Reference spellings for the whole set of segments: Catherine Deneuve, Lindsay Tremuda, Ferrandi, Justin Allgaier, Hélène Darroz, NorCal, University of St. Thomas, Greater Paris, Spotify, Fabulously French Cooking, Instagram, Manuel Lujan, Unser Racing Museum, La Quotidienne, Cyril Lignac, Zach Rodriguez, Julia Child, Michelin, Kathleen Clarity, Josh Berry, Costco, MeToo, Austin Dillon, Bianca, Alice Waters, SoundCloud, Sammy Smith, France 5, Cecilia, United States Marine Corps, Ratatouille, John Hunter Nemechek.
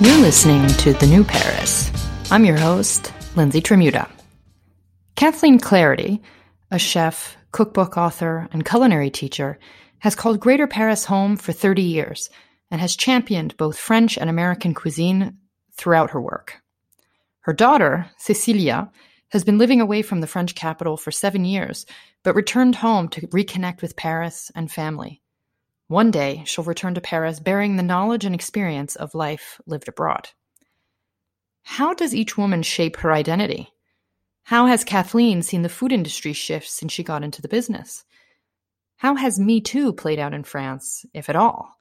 You're listening to The New Paris. I'm your host, Lindsay Tremuda. Kathleen Clarity, a chef, cookbook author, and culinary teacher, has called Greater Paris home for 30 years and has championed both French and American cuisine throughout her work. Her daughter, Cecilia, has been living away from the French capital for 7 years, but returned home to reconnect with Paris and family. One day, she'll return to Paris bearing the knowledge and experience of life lived abroad. How does each woman shape her identity? How has Kathleen seen the food industry shift since she got into the business? How has Me Too played out in France, if at all?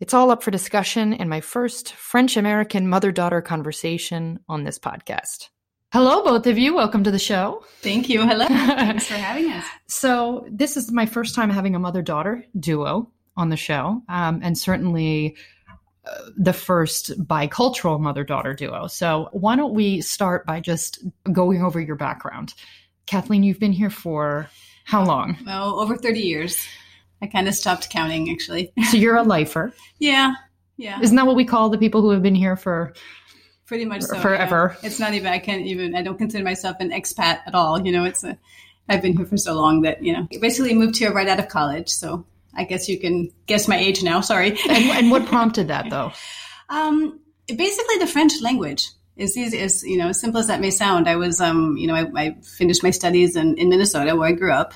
It's all up for discussion in my first French-American mother-daughter conversation on this podcast. Hello, both of you. Welcome to the show. Thank you. Hello. Thanks for having us. So this is my first time having a mother-daughter duo on the show, and certainly the first bicultural mother-daughter duo. So why don't we start by just going over your background. Kathleen, you've been here for how long? Well, over 30 years. I kind of stopped counting, actually. So you're a lifer. Yeah. Isn't that what we call the people who have been here for... Pretty much so. Forever. Yeah. It's not even, I don't consider myself an expat at all. You know, I've been here for so long that, basically moved here right out of college. So I guess you can guess my age now. Sorry. And what prompted that though? Basically the French language is easy, as, as simple as that may sound. I was, I finished my studies in Minnesota where I grew up,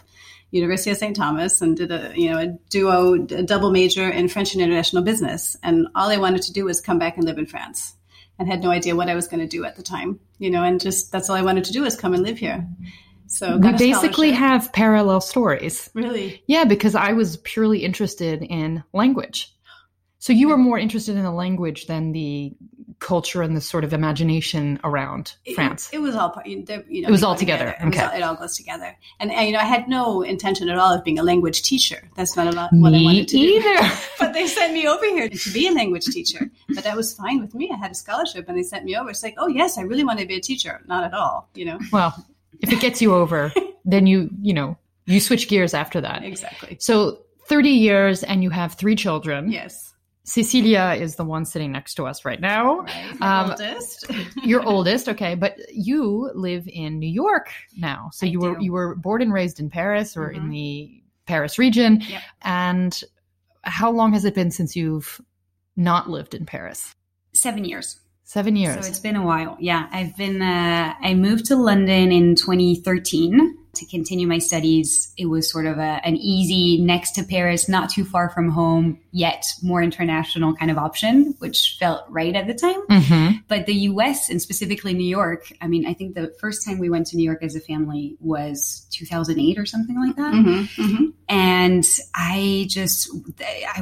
University of St. Thomas, and did a double major in French and international business. And all I wanted to do was come back and live in France. And had no idea what I was going to do at the time, and just that's all I wanted to do is come and live here. So we basically have parallel stories. Really? Yeah, because I was purely interested in language. So you were more interested in the language than the culture and the sort of imagination around France. It was all, it was all together. Okay. It all goes together. And I had no intention at all of being a language teacher. That's not what I wanted to do. Me either. But they sent me over here to be a language teacher. But that was fine with me. I had a scholarship and they sent me over. It's like, oh yes, I really want to be a teacher. Not at all, Well, if it gets you over, then you switch gears after that. Exactly. So 30 years and you have 3 children. Yes. Cecilia is the one sitting next to us right now. Right, oldest. Your oldest, okay. But you live in New York now. So you were born and raised in Paris or in the Paris region. Yep. And how long has it been since you've not lived in Paris? 7 years. 7 years. So it's been a while. Yeah. I moved to London in 2013 to continue my studies. It was sort of an easy next to Paris, not too far from home, yet more international kind of option, which felt right at the time. Mm-hmm. But the US and specifically New York, I think the first time we went to New York as a family was 2008 or something like that. Mm-hmm. Mm-hmm. And I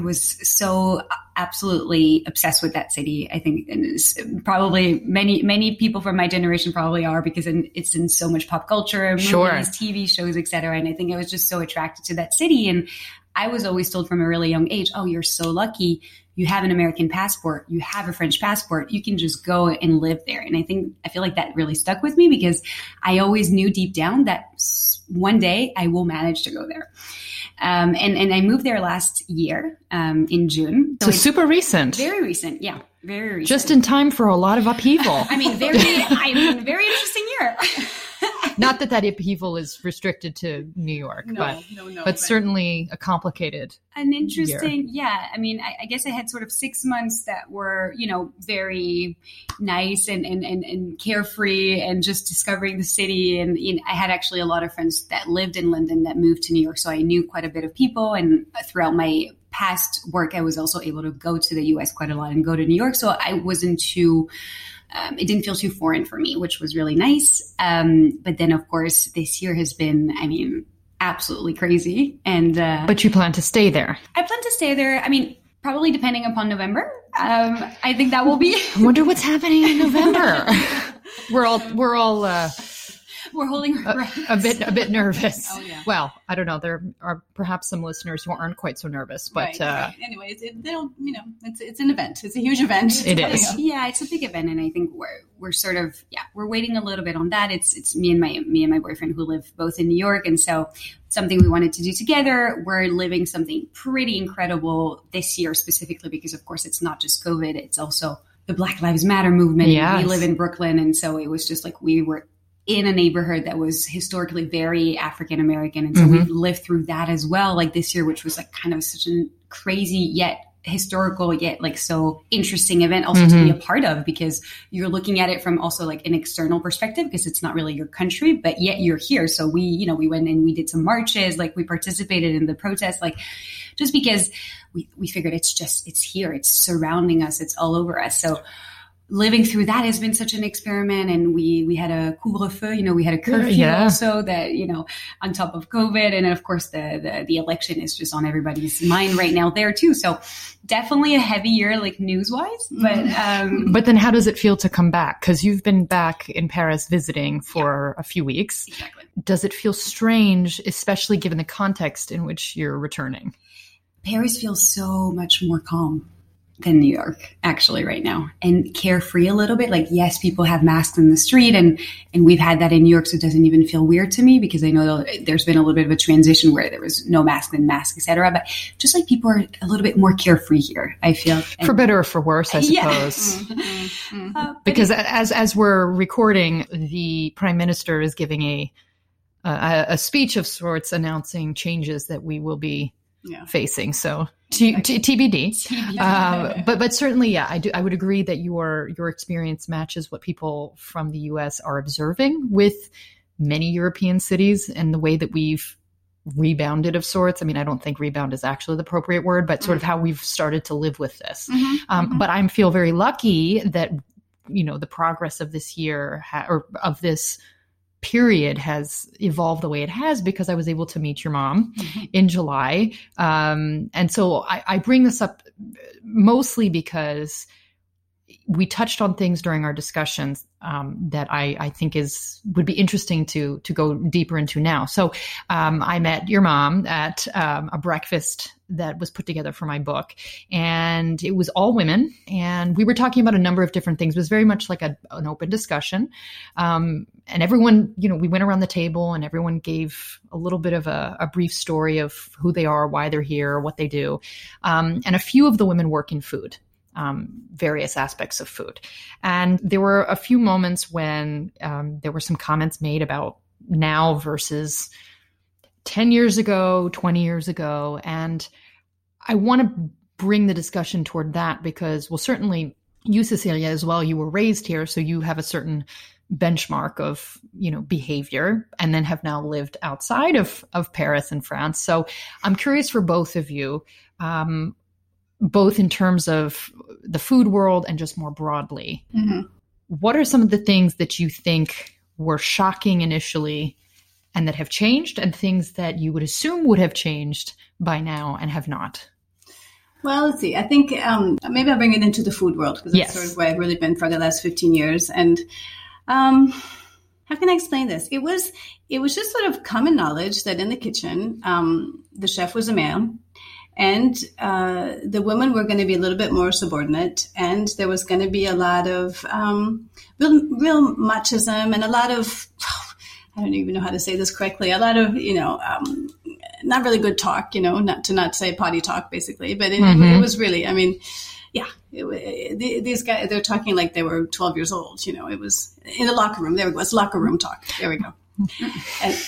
was so absolutely obsessed with that city. I think and probably many people from my generation probably are because it's in so much pop culture, movies, TV shows, et cetera. And I think I was just so attracted to that city. And I was always told from a really young age, oh, you're so lucky. You have an American passport. You have a French passport. You can just go and live there. And I feel like that really stuck with me because I always knew deep down that one day I will manage to go there. And I moved there last year in June. So super recent. Very recent. Yeah. Very recent. Just in time for a lot of upheaval. Very interesting year. Not that upheaval is restricted to New York, but certainly a complicated an interesting year. Yeah. I guess I had sort of 6 months that were, very nice and carefree and just discovering the city. And I had actually a lot of friends that lived in London that moved to New York. So I knew quite a bit of people. And throughout my past work, I was also able to go to the US quite a lot and go to New York. So I wasn't too... it didn't feel too foreign for me, which was really nice. But then, of course, this year has been, absolutely crazy. And but you plan to stay there? I plan to stay there. Probably depending upon November. I think that will be. I wonder what's happening in November. We're all. We're holding our breath. A bit nervous. Oh, yeah. Well, I don't know. There are perhaps some listeners who aren't quite so nervous, but right. Anyway, it's an event. It's a huge event. It is. Yeah, it's a big event, and I think we're sort of we're waiting a little bit on that. It's me and my boyfriend who live both in New York, and so something we wanted to do together. We're living something pretty incredible this year specifically because, of course, it's not just COVID. It's also the Black Lives Matter movement. Yes. We live in Brooklyn. And so it was just like we were in a neighborhood that was historically very African-American. And so mm-hmm. we lived through that as well, like this year, which was like kind of such a crazy yet historical yet like so interesting event also mm-hmm. to be a part of, because you're looking at it from also like an external perspective, because it's not really your country, but yet you're here. So we, you know, we went and we did some marches, like we participated in the protests, like just because we figured it's just, it's here, it's surrounding us, it's all over us. So living through that has been such an experiment. And we had a couvre-feu, you know, we had a curfew also that, you know, on top of COVID. And of course the election is just on everybody's mind right now there too. So definitely a heavy year, like news wise, but then how does it feel to come back? 'Cause you've been back in Paris visiting for a few weeks. Exactly. Does it feel strange, especially given the context in which you're returning? Paris feels so much more calm than New York actually right now, and carefree a little bit. Like, yes, people have masks in the street and we've had that in New York. So it doesn't even feel weird to me, because I know there's been a little bit of a transition where there was no mask and mask, et cetera. But just like people are a little bit more carefree here, I feel. And, for better or for worse, I suppose. Yeah. Mm-hmm. Mm-hmm. Because as we're recording, the Prime Minister is giving a speech of sorts announcing changes that we will be facing. So TBD. But certainly, I would agree that your experience matches what people from the US are observing with many European cities and the way that we've rebounded of sorts. I mean, I don't think rebound is actually the appropriate word, but sort of how we've started to live with this. Mm-hmm. But I feel very lucky that, you know, the progress of this year or of this period has evolved the way it has, because I was able to meet your mom in July. And so I bring this up mostly because we touched on things during our discussions that I think would be interesting to go deeper into now. So I met your mom at a breakfast that was put together for my book, and it was all women. And we were talking about a number of different things. It was very much like an open discussion. And everyone, you know, we went around the table and everyone gave a little bit of a brief story of who they are, why they're here, what they do. And a few of the women work in food. Various aspects of food. And there were a few moments when there were some comments made about now versus 10 years ago, 20 years ago. And I want to bring the discussion toward that because, well, certainly you, Cecilia, as well, you were raised here. So you have a certain benchmark of, you know, behavior, and then have now lived outside of Paris and France. So I'm curious for both of you, both in terms of the food world and just more broadly. Mm-hmm. What are some of the things that you think were shocking initially and that have changed, and things that you would assume would have changed by now and have not? Well, let's see. I think maybe I'll bring it into the food world, because that's sort of where I've really been for the last 15 years. And how can I explain this? It was just sort of common knowledge that in the kitchen, the chef was a man. And the women were going to be a little bit more subordinate, and there was going to be a lot of real machismo, and a lot of, I don't even know how to say this correctly, a lot of, you know, not really good talk, you know, not to say potty talk, basically. But it was really, I mean, these guys, they're talking like they were 12 years old, you know. It was in the locker room. There we go. It's locker room talk. There we go.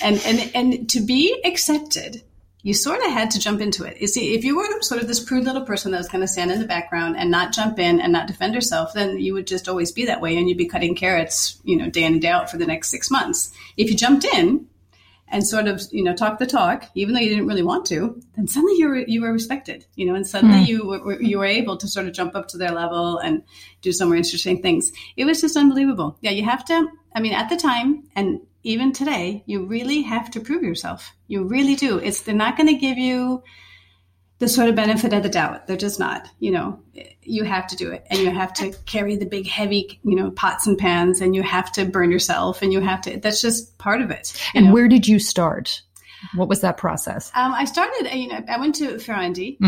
And to be accepted, you sort of had to jump into it. You see, if you were sort of this prude little person that was going to stand in the background and not jump in and not defend herself, then you would just always be that way, and you'd be cutting carrots, you know, day in and day out for the next 6 months. If you jumped in and sort of, you know, talk the talk, even though you didn't really want to, then suddenly you were respected, you know, and suddenly you were able to sort of jump up to their level and do some more interesting things. It was just unbelievable. Yeah, you have to. I mean, at the time, and even today, you really have to prove yourself. You really do. They're not going to give you the sort of benefit of the doubt. They're just not, you know. You have to do it, and you have to carry the big, heavy, you know, pots and pans, and you have to burn yourself, and you have to, that's just part of it. And where did you start? What was that process? I started, you know, I went to Ferrandi,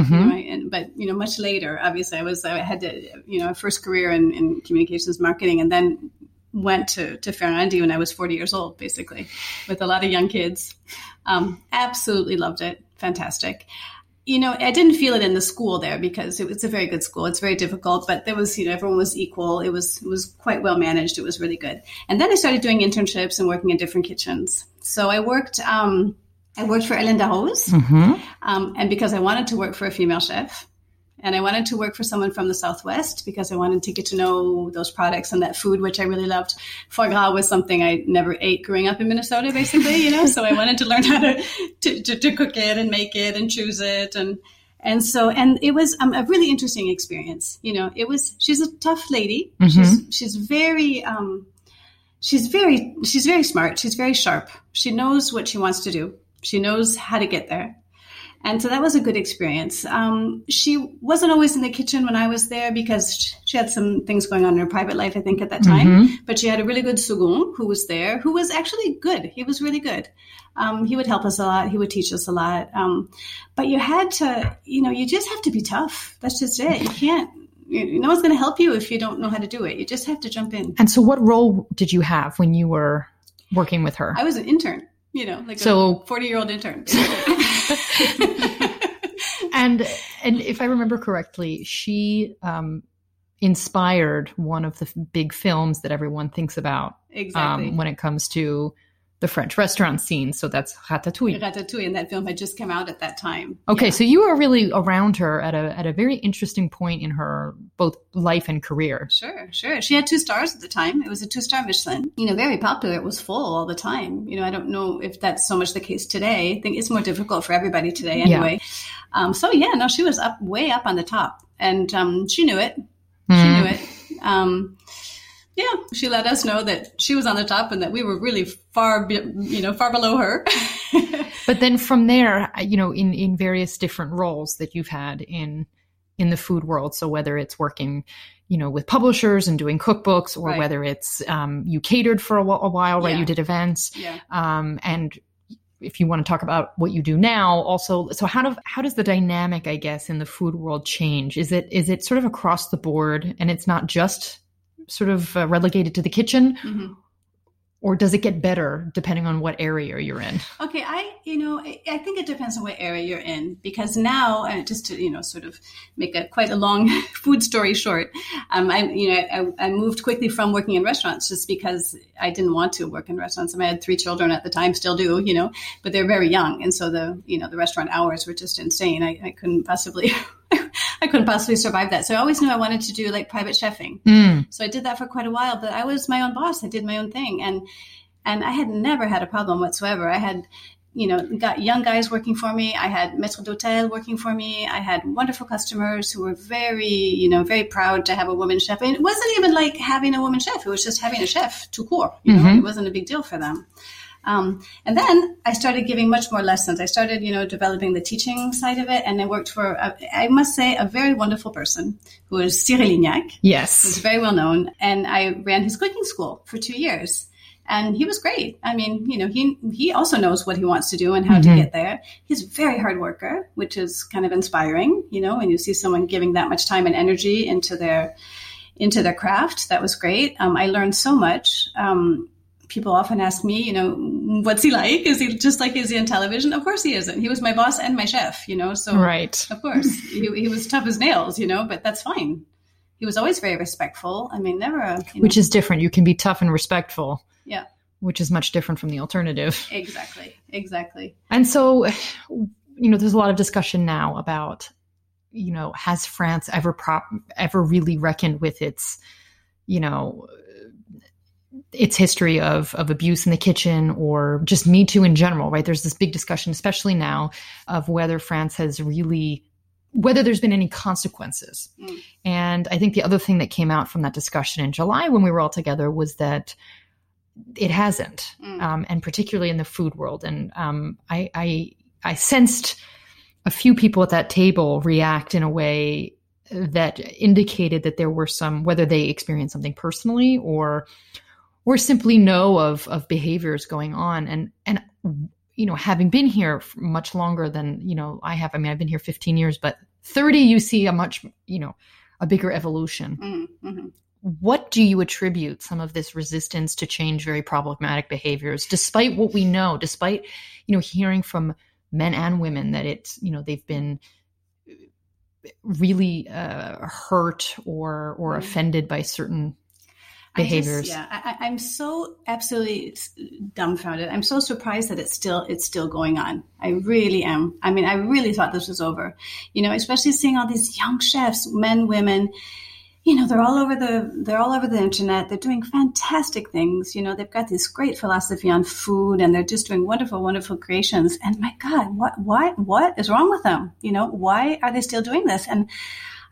but, you know, much later, obviously I had a first career in communications marketing, and then went to Ferrandi when I was 40 years old, basically, with a lot of young kids. Absolutely loved it. Fantastic. you know, I didn't feel it in the school there because it's a very good school. It's very difficult, but there was, you know, everyone was equal. It was quite well managed. It was really good. And then I started doing internships and working in different kitchens. So I worked for Hélène Darroz, mm-hmm. And because I wanted to work for a female chef, and I wanted to work for someone from the Southwest because I wanted to get to know those products and that food, which I really loved. Foie gras was something I never ate growing up in Minnesota, basically, you know, so I wanted to learn how to cook it and make it and choose it. And so it was a really interesting experience. You know, she's a tough lady. Mm-hmm. She's very smart. She's very sharp. She knows what she wants to do. She knows how to get there. And so that was a good experience. She wasn't always in the kitchen when I was there because she had some things going on in her private life, I think, at that time. Mm-hmm. But she had a really good second who was there, who was actually good. He was really good. He would help us a lot. He would teach us a lot. But you had to, you know, you just have to be tough. That's just it. You can't. No one's going to help you if you don't know how to do it. You just have to jump in. And so what role did you have when you were working with her? I was an intern. You know, like a 40-year-old intern. and if I remember correctly, she inspired one of the big films that everyone thinks about exactly. When it comes to the French restaurant scene. So that's Ratatouille. Ratatouille, and that film had just come out at that time. Okay, yeah. So you were really around her at a very interesting point in her both life and career. Sure. She had 2 stars at the time. It was a 2-star Michelin. You know, very popular. It was full all the time. You know, I don't know if that's so much the case today. I think it's more difficult for everybody today anyway. Yeah. She was way up on the top, and she knew it. She knew it. Yeah, she let us know that she was on the top and that we were really far below her. But then from there, you know, in various different roles that you've had in the food world. So whether it's working, you know, with publishers and doing cookbooks, or right. whether it's you catered for a while, right? Yeah. You did events. Yeah. And if you want to talk about what you do now also. So how does the dynamic, I guess, in the food world change? Is it sort of across the board and it's not just sort of relegated to the kitchen, mm-hmm. or does it get better depending on what area you're in? Okay. I think it depends on what area you're in, because now just to, you know, sort of make quite a long food story short, I moved quickly from working in restaurants just because I didn't want to work in restaurants. I had 3 children at the time, still do, you know, but they're very young. And so the restaurant hours were just insane. I couldn't possibly survive that. So I always knew I wanted to do like private chefing. Mm. So I did that for quite a while, but I was my own boss. I did my own thing. And I had never had a problem whatsoever. I had, you know, got young guys working for me. I had maître d'hôtel working for me. I had wonderful customers who were very, you know, very proud to have a woman chef. And it wasn't even like having a woman chef. It was just having a chef tout court. You know, mm-hmm. It wasn't a big deal for them. And then I started giving much more lessons. I started, you know, developing the teaching side of it. And I worked for, a very wonderful person who is Cyril Lignac. Yes. He's very well known. And I ran his cooking school for 2 years. And he was great. I mean, you know, he also knows what he wants to do and how mm-hmm. to get there. He's a very hard worker, which is kind of inspiring, you know, when you see someone giving that much time and energy into their craft. That was great. I learned so much. People often ask me, you know, what's he like? Is he just like, is he on television? Of course he isn't. He was my boss and my chef, you know, so right. Of course he was tough as nails, you know, but that's fine. He was always very respectful. I mean, which is different. You can be tough and respectful. Yeah. Which is much different from the alternative. Exactly. And so, you know, there's a lot of discussion now about, you know, has France ever really reckoned with its, you know, its history of abuse in the kitchen, or just Me Too in general, right? There's this big discussion, especially now, of whether France has really, whether there's been any consequences. Mm. And I think the other thing that came out from that discussion in July when we were all together was that it hasn't, and particularly in the food world. And I sensed a few people at that table react in a way that indicated that there were some, whether they experienced something personally or simply know of behaviors going on. And, you know, having been here for much longer than, you know, I have, I mean, I've been here 15 years, but 30, you see a much, you know, a bigger evolution. Mm-hmm. What do you attribute some of this resistance to change very problematic behaviors, despite what we know, despite, you know, hearing from men and women, that it's, you know, they've been really hurt or offended by certain behaviors. I'm so absolutely dumbfounded. I'm so surprised that it's still going on. I really am. I mean, I really thought this was over, you know, especially seeing all these young chefs, men, women, you know, they're all over the internet. They're doing fantastic things. You know, they've got this great philosophy on food, and they're just doing wonderful, wonderful creations. And my God, what is wrong with them? You know, why are they still doing this? And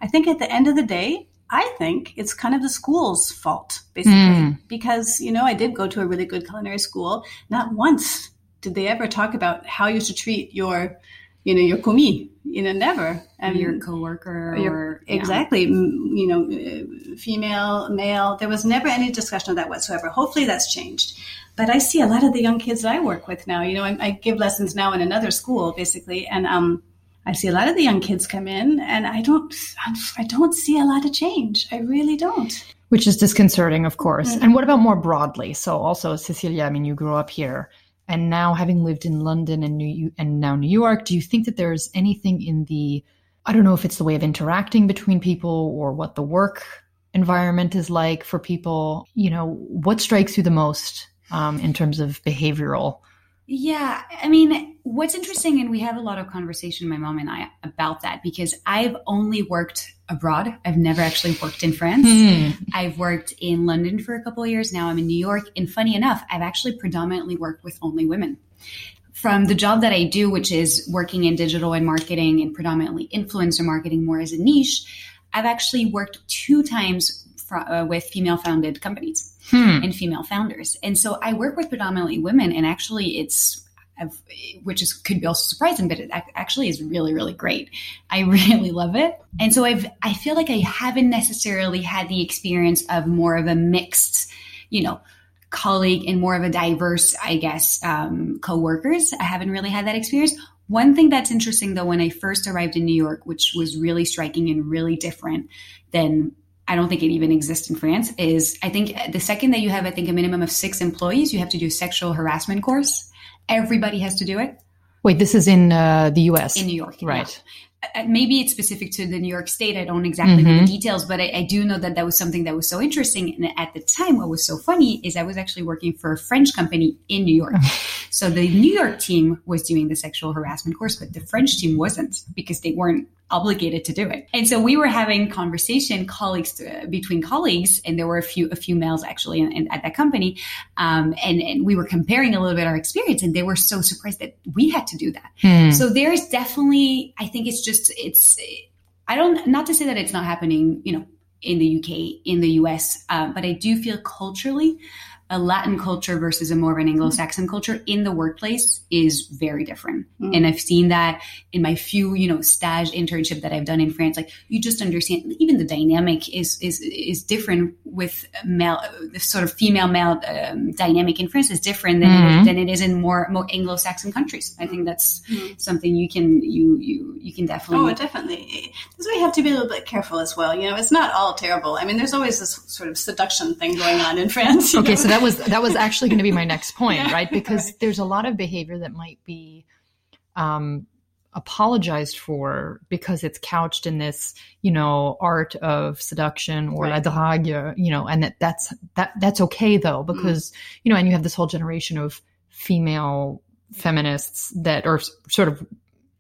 I think at the end of the day, I think it's kind of the school's fault, basically, because, you know, I did go to a really good culinary school. Not once did they ever talk about how you should treat your, you know, your commis, you know, never. Your coworker. Exactly. Yeah. You know, female, male. There was never any discussion of that whatsoever. Hopefully that's changed. But I see a lot of the young kids that I work with now, you know, I give lessons now in another school, basically. And, I see a lot of the young kids come in, and I don't see a lot of change. I really don't. Which is disconcerting, of course. Mm-hmm. And what about more broadly? So also, Cecilia, I mean, you grew up here, and now having lived in London and now New York, do you think that there's anything in the, I don't know if it's the way of interacting between people or what the work environment is like for people, you know, what strikes you the most in terms of behavioral? Yeah, I mean, what's interesting, and we have a lot of conversation, my mom and I, about that, because I've only worked abroad. I've never actually worked in France. I've worked in London for a couple of years. Now I'm in New York. And funny enough, I've actually predominantly worked with only women. From the job that I do, which is working in digital and marketing and predominantly influencer marketing more as a niche, I've actually worked 2 times with female-founded companies and female founders. And so I work with predominantly women, and actually which could be also surprising, but it actually is really, really great. I really love it. And so I feel like I haven't necessarily had the experience of more of a mixed, you know, colleague and more of a diverse, I guess, coworkers. I haven't really had that experience. One thing that's interesting though, when I first arrived in New York, which was really striking and really different than I don't think it even exists in France, is I think the second that you have, I think, a minimum of 6 employees, you have to do a sexual harassment course. Everybody has to do it. Wait, this is in the U.S.? In New York. Right. Yeah. Maybe it's specific to the New York state. I don't exactly know the details, but I do know that that was something that was so interesting. And at the time, what was so funny is I was actually working for a French company in New York. So the New York team was doing the sexual harassment course, but the French team wasn't, because they weren't obligated to do it. And so we were having conversation between colleagues, and there were a few males actually in at that company. And we were comparing a little bit our experience, and they were so surprised that we had to do that. So there's definitely, I think not to say that it's not happening, you know, in the UK, in the US, but I do feel culturally a Latin culture versus a more of an Anglo-Saxon culture in the workplace is very different. And I've seen that in my few, you know, stage internship that I've done in France. Like, you just understand, even the dynamic is different with male, the sort of female-male dynamic in France is different than it is in more Anglo-Saxon countries. I think that's something you can definitely. Oh, definitely. That's why you have to be a little bit careful as well. You know, it's not all terrible. I mean, there's always this sort of seduction thing going on in France. Okay, so that was actually going to be my next point, right? Because there's a lot of behavior that might be apologized for because it's couched in this, you know, art of seduction or la drague, you know, and that's okay though, because, you know, and you have this whole generation of female feminists that are sort of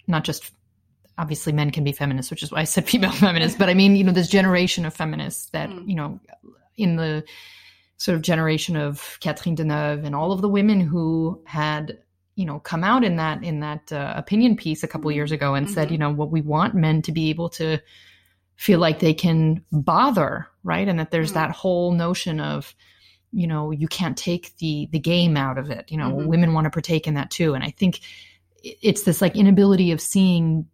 not just, obviously men can be feminists, which is why I said female feminists, but I mean, you know, this generation of feminists that, you know, in the sort of generation of Catherine Deneuve and all of the women who had, you know, come out in that opinion piece a couple years ago and said, you know, what we want men to be able to feel like they can bother, right? And that there's that whole notion of, you know, you can't take the game out of it. You know, women want to partake in that too. And I think it's this like inability of seeing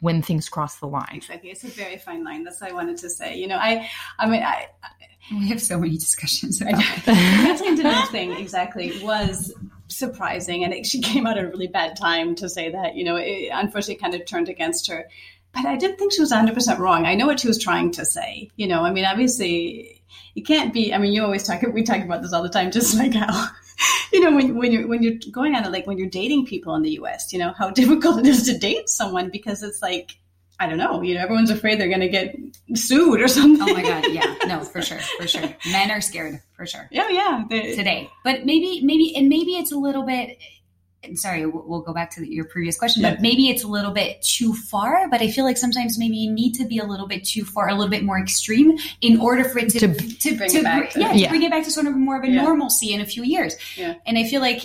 when things cross the line. Exactly. It's a very fine line. That's what I wanted to say. You know, I mean, we have so many discussions about that. Catherine Deneuve's thing exactly was surprising, and she came out at a really bad time to say that. You know, it unfortunately kind of turned against her. But I didn't think she was 100% wrong. I know what she was trying to say. You know, I mean, obviously, it can't be. I mean, we talk about this all the time, just like how you know, when you're going on it, like when you're dating people in the US, you know, how difficult it is to date someone because it's like, I don't know, you know, everyone's afraid they're going to get sued or something. Oh my God. Yeah, no, for sure. Men are scared for sure. Yeah. Yeah. Today, but maybe it's a little bit, I'm sorry, we'll go back to your previous question, but maybe it's a little bit too far, but I feel like sometimes maybe you need to be a little bit too far, a little bit more extreme in order for it to bring it back. To bring it back to sort of more of a normalcy in a few years. Yeah. And I feel like,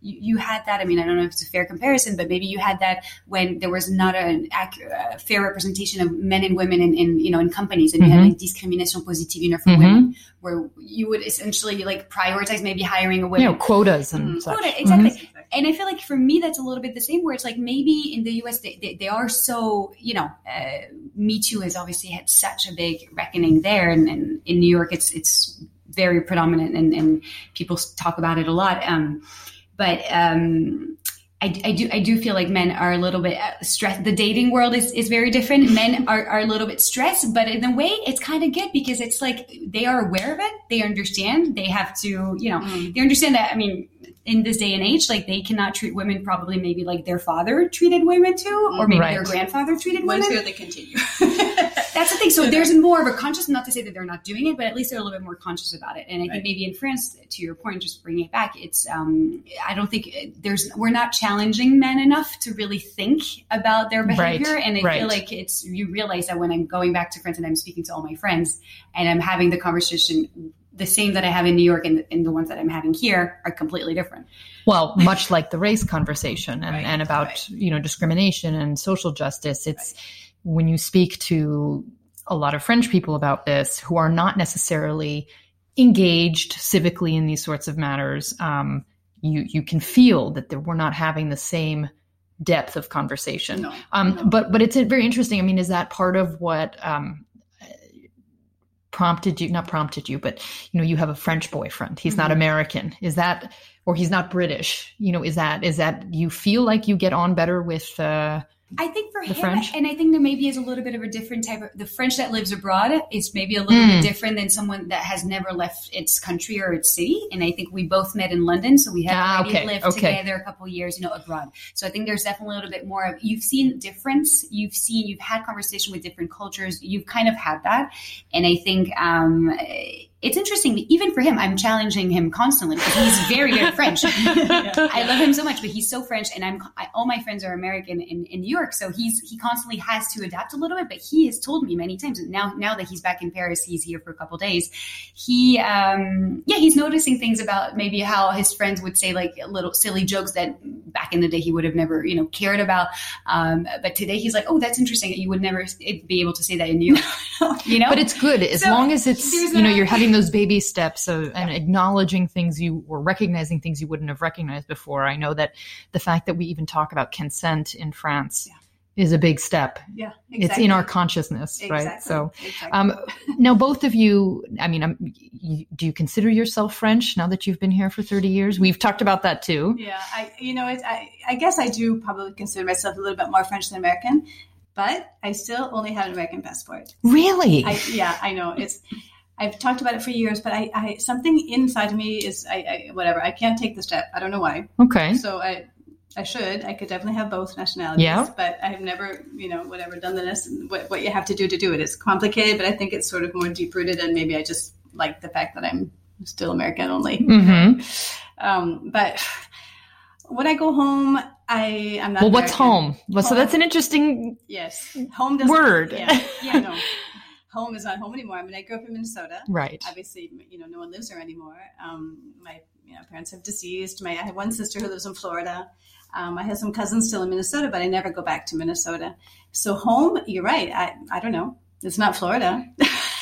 you had that. I mean, I don't know if it's a fair comparison, but maybe you had that when there was not a fair representation of men and women in companies, and mm-hmm. you had like discrimination positive, for mm-hmm. women, where you would essentially like prioritize maybe hiring a woman. You know, quotas and such. Quota, exactly. Mm-hmm. And I feel like for me, that's a little bit the same, where it's like maybe in the US, they are so, Me Too has obviously had such a big reckoning there. And in New York, it's very predominant and people talk about it a lot. But I do feel like men are a little bit stressed. The dating world is very different. Men are a little bit stressed, but in a way it's kind of good because it's like they are aware of it. They understand. They have to, they understand that, I mean, in this day and age, like they cannot treat women probably maybe like their father treated women too, or maybe their grandfather treated women. Once here they continue. That's the thing. So there's more of a conscious, not to say that they're not doing it, but at least they're a little bit more conscious about it. And I think maybe in France, to your point, just bringing it back, it's I don't think we're not challenging men enough to really think about their behavior. Right. And I feel like you realize that when I'm going back to France and I'm speaking to all my friends and I'm having the conversation, the same that I have in New York and the ones that I'm having here are completely different. Well, much like the race conversation and about, discrimination and social justice, it's when you speak to a lot of French people about this who are not necessarily engaged civically in these sorts of matters, you can feel that we're not having the same depth of conversation. No, no. But it's very interesting. I mean, is that part of what you have a French boyfriend, he's mm-hmm. not American, is that, or he's not British, is that you feel like you get on better with, I think for him, French? And I think there maybe is a little bit of a different type of, the French that lives abroad is maybe a little bit different than someone that has never left its country or its city. And I think we both met in London, so we had lived together a couple of years, abroad. So I think there's definitely a little bit more of, you've seen difference, you've had conversation with different cultures, you've kind of had that. And I think, it's interesting, even for him, I'm challenging him constantly because he's very good at French. I love him so much, but he's so French, and all my friends are American in New York, so he constantly has to adapt a little bit, but he has told me many times, now that he's back in Paris, he's here for a couple days, he's noticing things about maybe how his friends would say like little silly jokes that back in the day he would have never, cared about, but today he's like, oh, that's interesting, you would never be able to say that in New York, But it's good, as long as it's, you're having those baby steps and acknowledging things you were recognizing things you wouldn't have recognized before. I know that the fact that we even talk about consent in France is a big step. Yeah, exactly. It's in our consciousness, right? So now both of you, I mean, do you consider yourself French now that you've been here for 30 years? We've talked about that too. Yeah, I guess I do probably consider myself a little bit more French than American, but I still only have an American passport. Really? I know. I've talked about it for years, but I something inside me is, I can't take the step. I don't know why. Okay. So I could definitely have both nationalities, but I've never, done the list and what you have to do it. It's complicated, but I think it's sort of more deep rooted, and maybe I just like the fact that I'm still American only. Mm-hmm. But when I go home, I'm not. Well, what's home? Well, so that's an interesting home word. No. Home is not home anymore. I mean, I grew up in Minnesota. Right. Obviously, no one lives there anymore. My parents have deceased. I have one sister who lives in Florida. I have some cousins still in Minnesota, but I never go back to Minnesota. So home, you're right. I don't know. It's not Florida.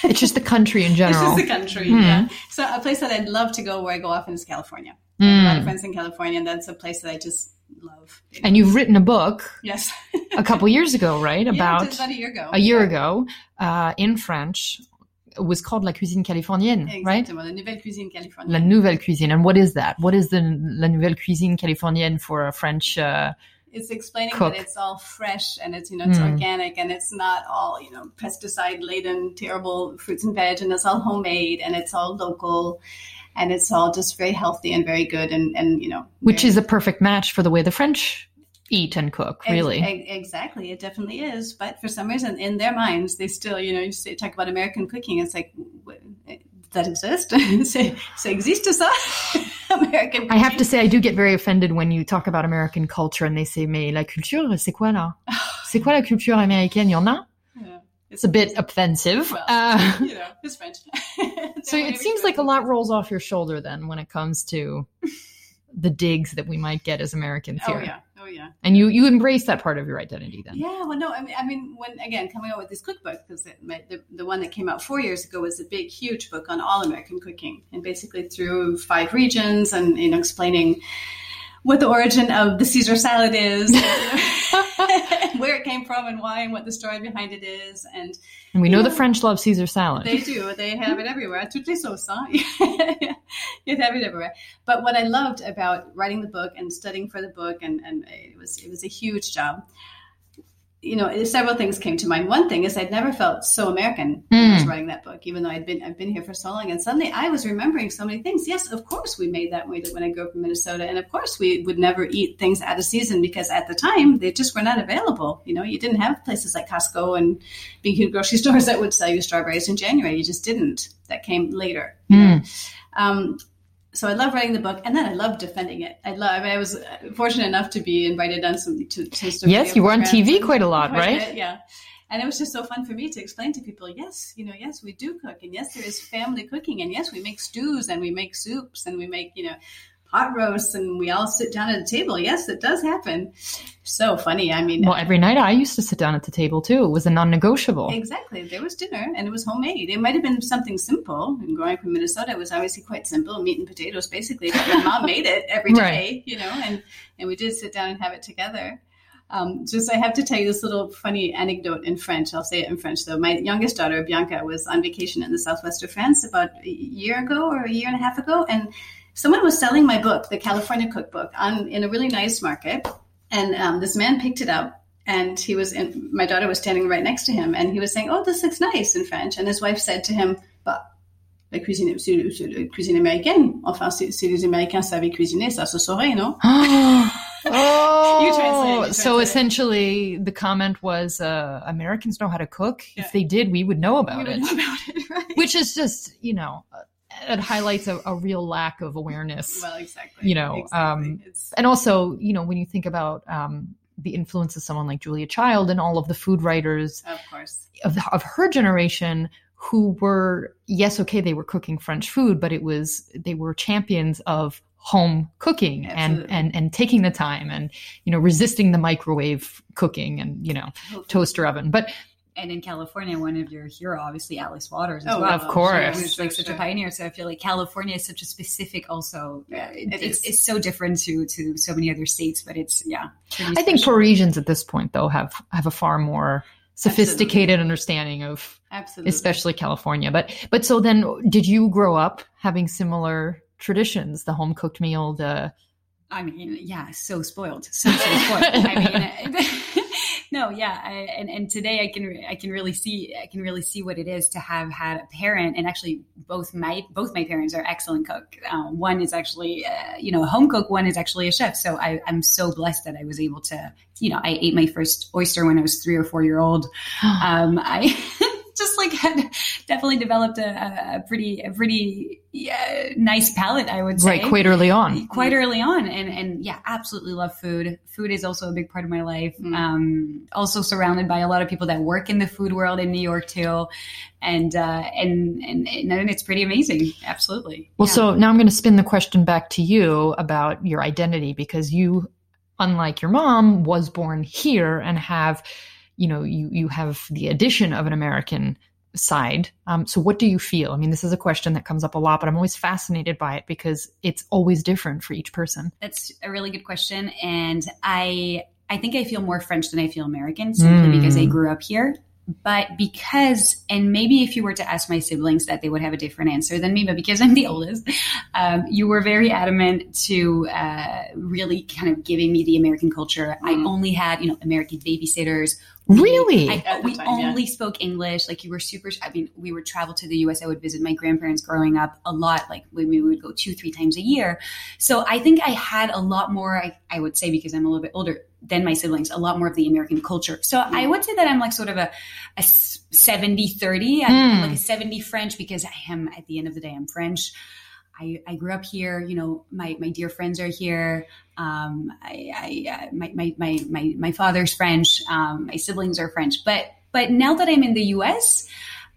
It's just the country in general. It's just the country, yeah. So a place that I'd love to go where I go often is California. I have a lot of friends in California, and that's a place that I just love. And you've written a book. Yes. A couple years ago, right? About a year ago. In French. It was called La Cuisine Californienne, right? La Nouvelle Cuisine Californienne. La Nouvelle Cuisine. And what is that? What is the La Nouvelle Cuisine Californienne for a French It's explaining that it's all fresh and it's, it's organic and it's not all, pesticide-laden, terrible fruits and veg, and it's all homemade and it's all local. and it's all just very healthy and very good. And you know, which is a perfect match for the way the French eat and cook, really. Exactly. It definitely is. But for some reason, in their minds, they still, you know, you talk about American cooking. It's like, that exist? So existe ça? American cooking. I have to say, I do get very offended when you talk about American culture and they say, mais la culture, c'est quoi là? C'est quoi la culture américaine? Y'en a? Yeah. It's a bit offensive. Well, you know, it's French. So it seems like a lot rolls off your shoulder then when it comes to the digs that we might get as Americans here. Oh, yeah. And you embrace that part of your identity then. Yeah, well, no, I mean, when, again, coming out with this cookbook, because the one that came out 4 years ago was a big, huge book on all American cooking, and basically through 5 regions and, you know, explaining what the origin of the Caesar salad is, and where it came from and why, and what the story behind it is. And we know the French love Caesar salad. They do. They have it everywhere. Toutes les sauces, huh? You have it everywhere. But what I loved about writing the book and studying for the book, and it was a huge job, you know, several things came to mind. One thing is I'd never felt so American when I was writing that book, even though I've been here for so long. And suddenly I was remembering so many things. Yes, of course we made that way when I grew up in Minnesota. And of course we would never eat things out of season because at the time they just were not available. You know, you didn't have places like Costco and big huge grocery stores that would sell you strawberries in January. You just didn't. That came later. So I love writing the book, and then I love defending it. I was fortunate enough to be invited on to yes, you were on TV quite a lot, right? Yeah. And it was just so fun for me to explain to people, yes, you know, yes, we do cook. And yes, there is family cooking. And yes, we make stews and we make soups and we make, you know, pot roasts, and we all sit down at a table. Yes, it does happen. So funny. I mean, well, every night I used to sit down at the table too. It was a non-negotiable. Exactly. There was dinner, and it was homemade. It might have been something simple. And growing up in Minnesota, it was obviously quite simple, meat and potatoes, basically. But my mom made it every day, right. You know, and we did sit down and have it together. I have to tell you this little funny anecdote in French. I'll say it in French, though. My youngest daughter, Bianca, was on vacation in the southwest of France about a year and a half ago, and someone was selling my book, the California Cookbook, in a really nice market. And this man picked it up, and my daughter was standing right next to him, and he was saying, oh, this looks nice, in French. And his wife said to him, bah, la cuisine américaine. Enfin, si les Américains savaient cuisiner, ça se saurait, non? You translate. So essentially the comment was, Americans know how to cook. Yeah. If they did, we would know about it. Right? Which is just, you know... It highlights a real lack of awareness. Well, exactly. You know, exactly. And also, you know, when you think about the influence of someone like Julia Child and all of the food writers, of course, of her generation, who were they were cooking French food, but they were champions of home cooking. Absolutely. and taking the time and, you know, resisting the microwave cooking and, you know, toaster oven, but. And in California, one of your heroes, obviously, Alice Waters, as well. Of course. She was such a pioneer. So I feel like California is such a specific also. Yeah, it's so different to so many other states, but it's, yeah. I think Parisians at this point, though, have a far more sophisticated understanding of, especially California. But so then, did you grow up having similar traditions, the home-cooked meal, so spoiled. So spoiled. I mean... No, yeah, and today I can really see what it is to have had a parent, and actually both my parents are excellent cook. One is actually a home cook, one is actually a chef. So I'm so blessed that I was able to, you know, I ate my first oyster when I was 3 or 4 year old. I just like had definitely developed a pretty nice palate, I would say. Right, quite early on. And yeah, absolutely love food. Food is also a big part of my life. Also surrounded by a lot of people that work in the food world in New York too. And it's pretty amazing. Absolutely. Well, yeah. So now I'm going to spin the question back to you about your identity, because you, unlike your mom, was born here and have, you know, you have the addition of an American side. So what do you feel? I mean, this is a question that comes up a lot, but I'm always fascinated by it because it's always different for each person. That's a really good question. And I think I feel more French than I feel American simply because I grew up here. But because, and maybe if you were to ask my siblings that, they would have a different answer than me, but because I'm the oldest, you were very adamant to really kind of giving me the American culture. I only had, you know, American babysitters, Really? We only spoke English. Like, you were super, we would travel to the U.S. I would visit my grandparents growing up a lot. Like, we would go 2-3 times a year. So I think I had a lot more, I would say, because I'm a little bit older than my siblings, a lot more of the American culture. So I would say that I'm like sort of a 70-30. I'm like a 70 French, because I am, at the end of the day, I'm French. I grew up here, you know, my dear friends are here. My father's French, my siblings are French, but now that I'm in the US,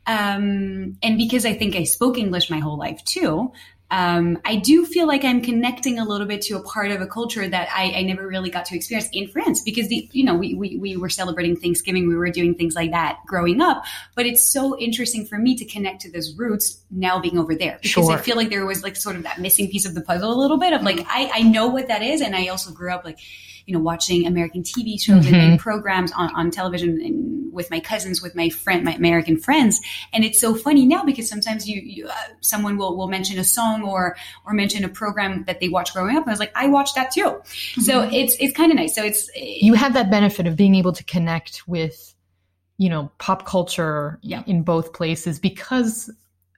and because I think I spoke English my whole life too, I do feel like I'm connecting a little bit to a part of a culture that I never really got to experience in France, because we were celebrating Thanksgiving. We were doing things like that growing up, but it's so interesting for me to connect to those roots now being over there, because I feel like there was like sort of that missing piece of the puzzle a little bit of like, I know what that is. And I also grew up like, you know, watching American TV shows and programs on television and with my cousins, with my American friends. And it's so funny now, because sometimes you someone will mention a song or mention a program that they watched growing up. And I was like, I watched that too. Mm-hmm. So it's kind of nice. So you have that benefit of being able to connect with, you know, pop culture in both places because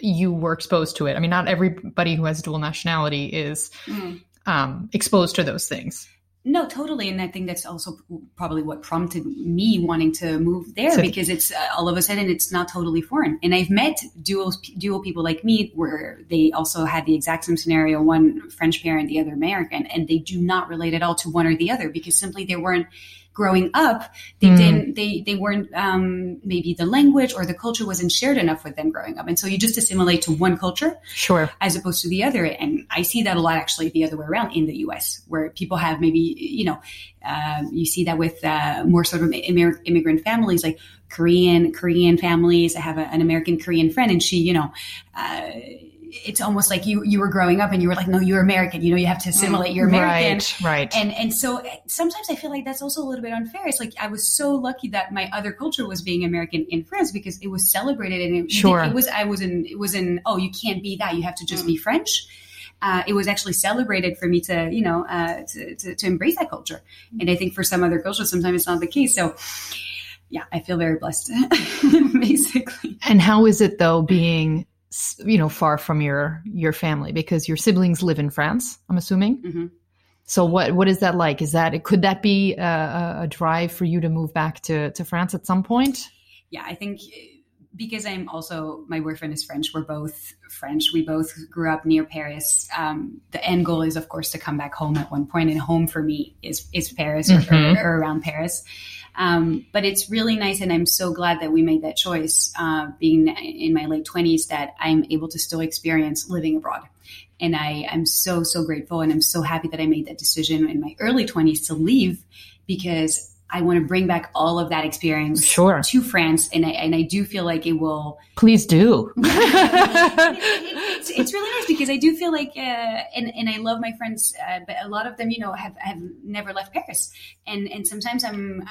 you were exposed to it. I mean, not everybody who has dual nationality is exposed to those things. No, totally. And I think that's also probably what prompted me wanting to move there, because it's all of a sudden it's not totally foreign. And I've met dual people like me where they also had the exact same scenario, one French parent, the other American, and they do not relate at all to one or the other because simply they weren't growing up. They didn't, they weren't, maybe the language or the culture wasn't shared enough with them growing up. And so you just assimilate to one culture as opposed to the other. And I see that a lot actually the other way around in the US, where people have maybe, you know, you see that with more sort of immigrant families, like Korean families. I have an American Korean friend, and she, you know, it's almost like you were growing up and you were like, no, you're American. You know, you have to assimilate. You're American. Right. And so sometimes I feel like that's also a little bit unfair. It's like I was so lucky that my other culture was being American in France because it was celebrated and it was you can't be that. You have to just be French. It was actually celebrated for me to, you know, to embrace that culture. And I think for some other cultures, sometimes it's not the case. So yeah, I feel very blessed basically. And how is it though being, you know, far from your family, because your siblings live in France, I'm assuming. Mm-hmm. So what is that like? Could that be a drive for you to move back to France at some point? Yeah, I think because I'm also, my boyfriend is French. We're both French. We both grew up near Paris. The end goal is, of course, to come back home at one point. And home for me is Paris or around Paris. But it's really nice. And I'm so glad that we made that choice, being in my late 20s, that I'm able to still experience living abroad. And I am so, so grateful. And I'm so happy that I made that decision in my early 20s to leave, because I want to bring back all of that experience to France. And I do feel like it will. Please do. It's really nice because I do feel like, and I love my friends, but a lot of them, you know, have never left Paris. And sometimes I'm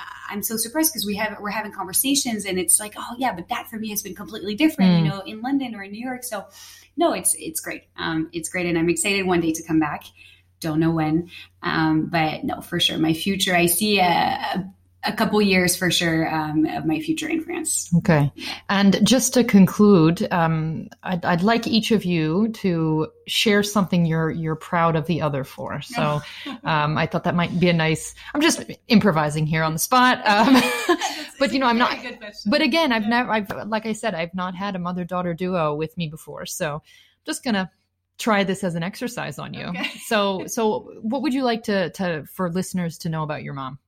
so surprised because we're having conversations and it's like, oh yeah, but that for me has been completely different, you know, in London or in New York. So no, it's great. It's great. And I'm excited one day to come back. Don't know when, but no, for sure. My future, I see a couple years for sure of my future in France. Okay. And just to conclude, I'd like each of you to share something you're proud of the other for. So I thought that might be a nice, I'm just improvising here on the spot. But you know, I'm not, but again, like I said, I've not had a mother-daughter duo with me before. So I'm just going to try this as an exercise on you. Okay. So what would you like to for listeners to know about your mom?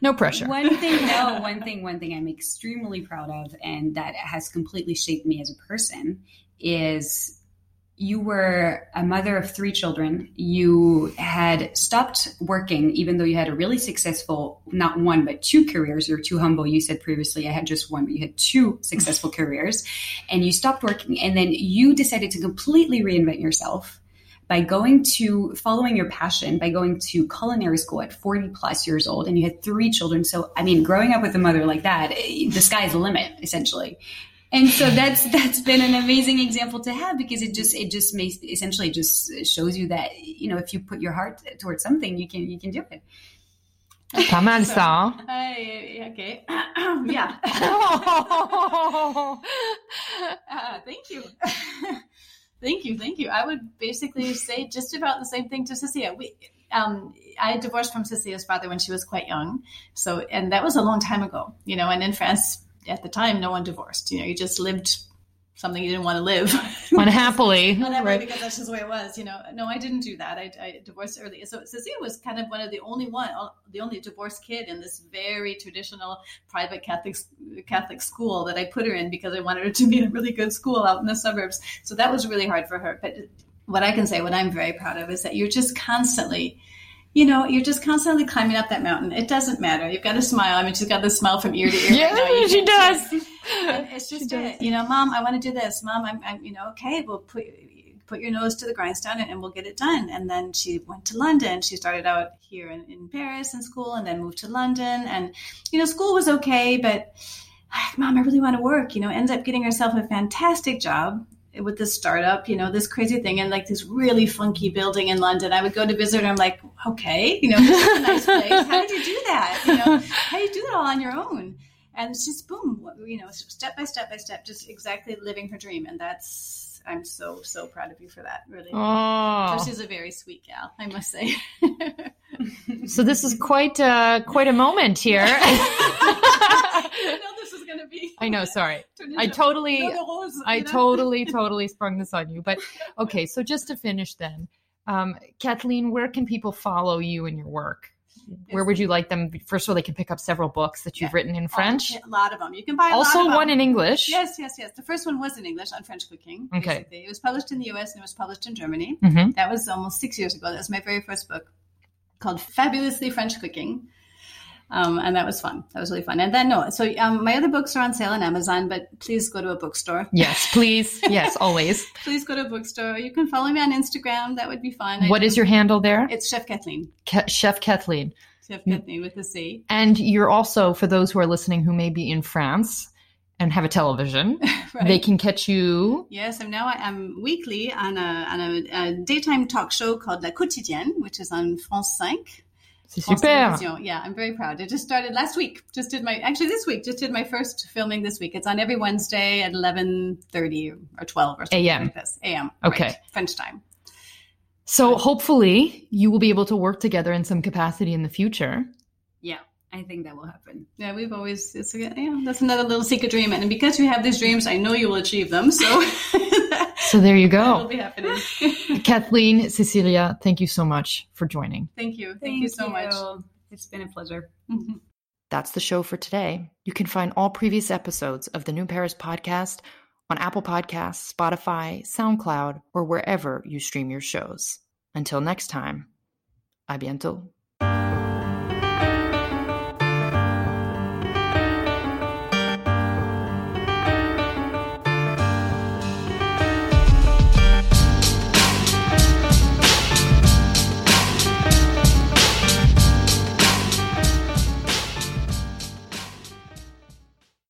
No pressure. One thing I'm extremely proud of and that has completely shaped me as a person is you were a mother of 3 children. You had stopped working, even though you had a really successful, not 1, but 2 careers. You're too humble. You said previously, I had just 1, but you had 2 successful careers and you stopped working. And then you decided to completely reinvent yourself by following your passion, by going to culinary school at 40 plus years old. And you had 3 children. So, I mean, growing up with a mother like that, the sky's the limit, essentially. And so that's been an amazing example to have because it just makes, essentially just shows you that, you know, if you put your heart towards something, you can do it. Pas mal ça, hein? Okay. Yeah. Thank you. Thank you. I would basically say just about the same thing to Cecilia. I divorced from Cecilia's father when she was quite young. So, and that was a long time ago, you know, and in France at the time, no one divorced, you know, you just lived something you didn't want to live. Unhappily. Right. Because that's just the way it was, you know. No, I didn't do that. I divorced early. So Cecilia was kind of the only divorced kid in this very traditional private Catholic school that I put her in because I wanted her to be in a really good school out in the suburbs. So that was really hard for her. But what I can say, what I'm very proud of is that you're just constantly climbing up that mountain. It doesn't matter. You've got a smile. I mean, she's got this smile from ear to ear. Yeah, right, she does. It's just, you know, Mom, I want to do this. Mom, I'm you know, okay, we'll put your nose to the grindstone and we'll get it done. And then she went to London. She started out here in Paris in school and then moved to London. And, you know, school was okay, but Mom, I really want to work, you know, ends up getting herself a fantastic job with this startup, you know, this crazy thing and like this really funky building in London. I would go to visit and I'm like, okay, you know, this is a nice place. How did you do that? You know, how do you do that all on your own? And it's just boom, you know, step by step, just exactly living her dream. And I'm so, so proud of you for that, really. Oh. So she's a very sweet gal, I must say. So this is quite a moment here. I know, sorry. I totally sprung this on you. But okay, so just to finish then, Kathleen, where can people follow you and your work? Where would you like them? First of all, they can pick up several books that you've written in French. A lot of them. You can buy also one in English. Yes. The first one was in English on French Cooking. Okay. Basically. It was published in the U.S. and it was published in Germany. Mm-hmm. That was almost 6 years ago. That was my very first book called Fabulously French Cooking. And that was fun. That was really fun. And then, my other books are on sale on Amazon, but please go to a bookstore. Yes, please. Yes, always. Please go to a bookstore. You can follow me on Instagram. That would be fun. What is your handle there? It's Chef Kathleen. Chef Kathleen with a C. And you're also, for those who are listening who may be in France and have a television, right. They can catch you. Yes, and now I am weekly on a daytime talk show called La Quotidienne, which is on France 5. C'est super. Yeah, I'm very proud. It just started last week. This week, just did my first filming this week. It's on every Wednesday at 11:30 or 12 or something like this. A.M. Okay. Right. French time. So hopefully you will be able to work together in some capacity in the future. Yeah. I think that will happen. Yeah, that's another little secret dream. And because you have these dreams, I know you will achieve them. So, so there you go. That will be happening. Kathleen, Cecilia, thank you so much for joining. Thank you. Thank you so much. It's been a pleasure. Mm-hmm. That's the show for today. You can find all previous episodes of the New Paris podcast on Apple Podcasts, Spotify, SoundCloud, or wherever you stream your shows. Until next time, à bientôt.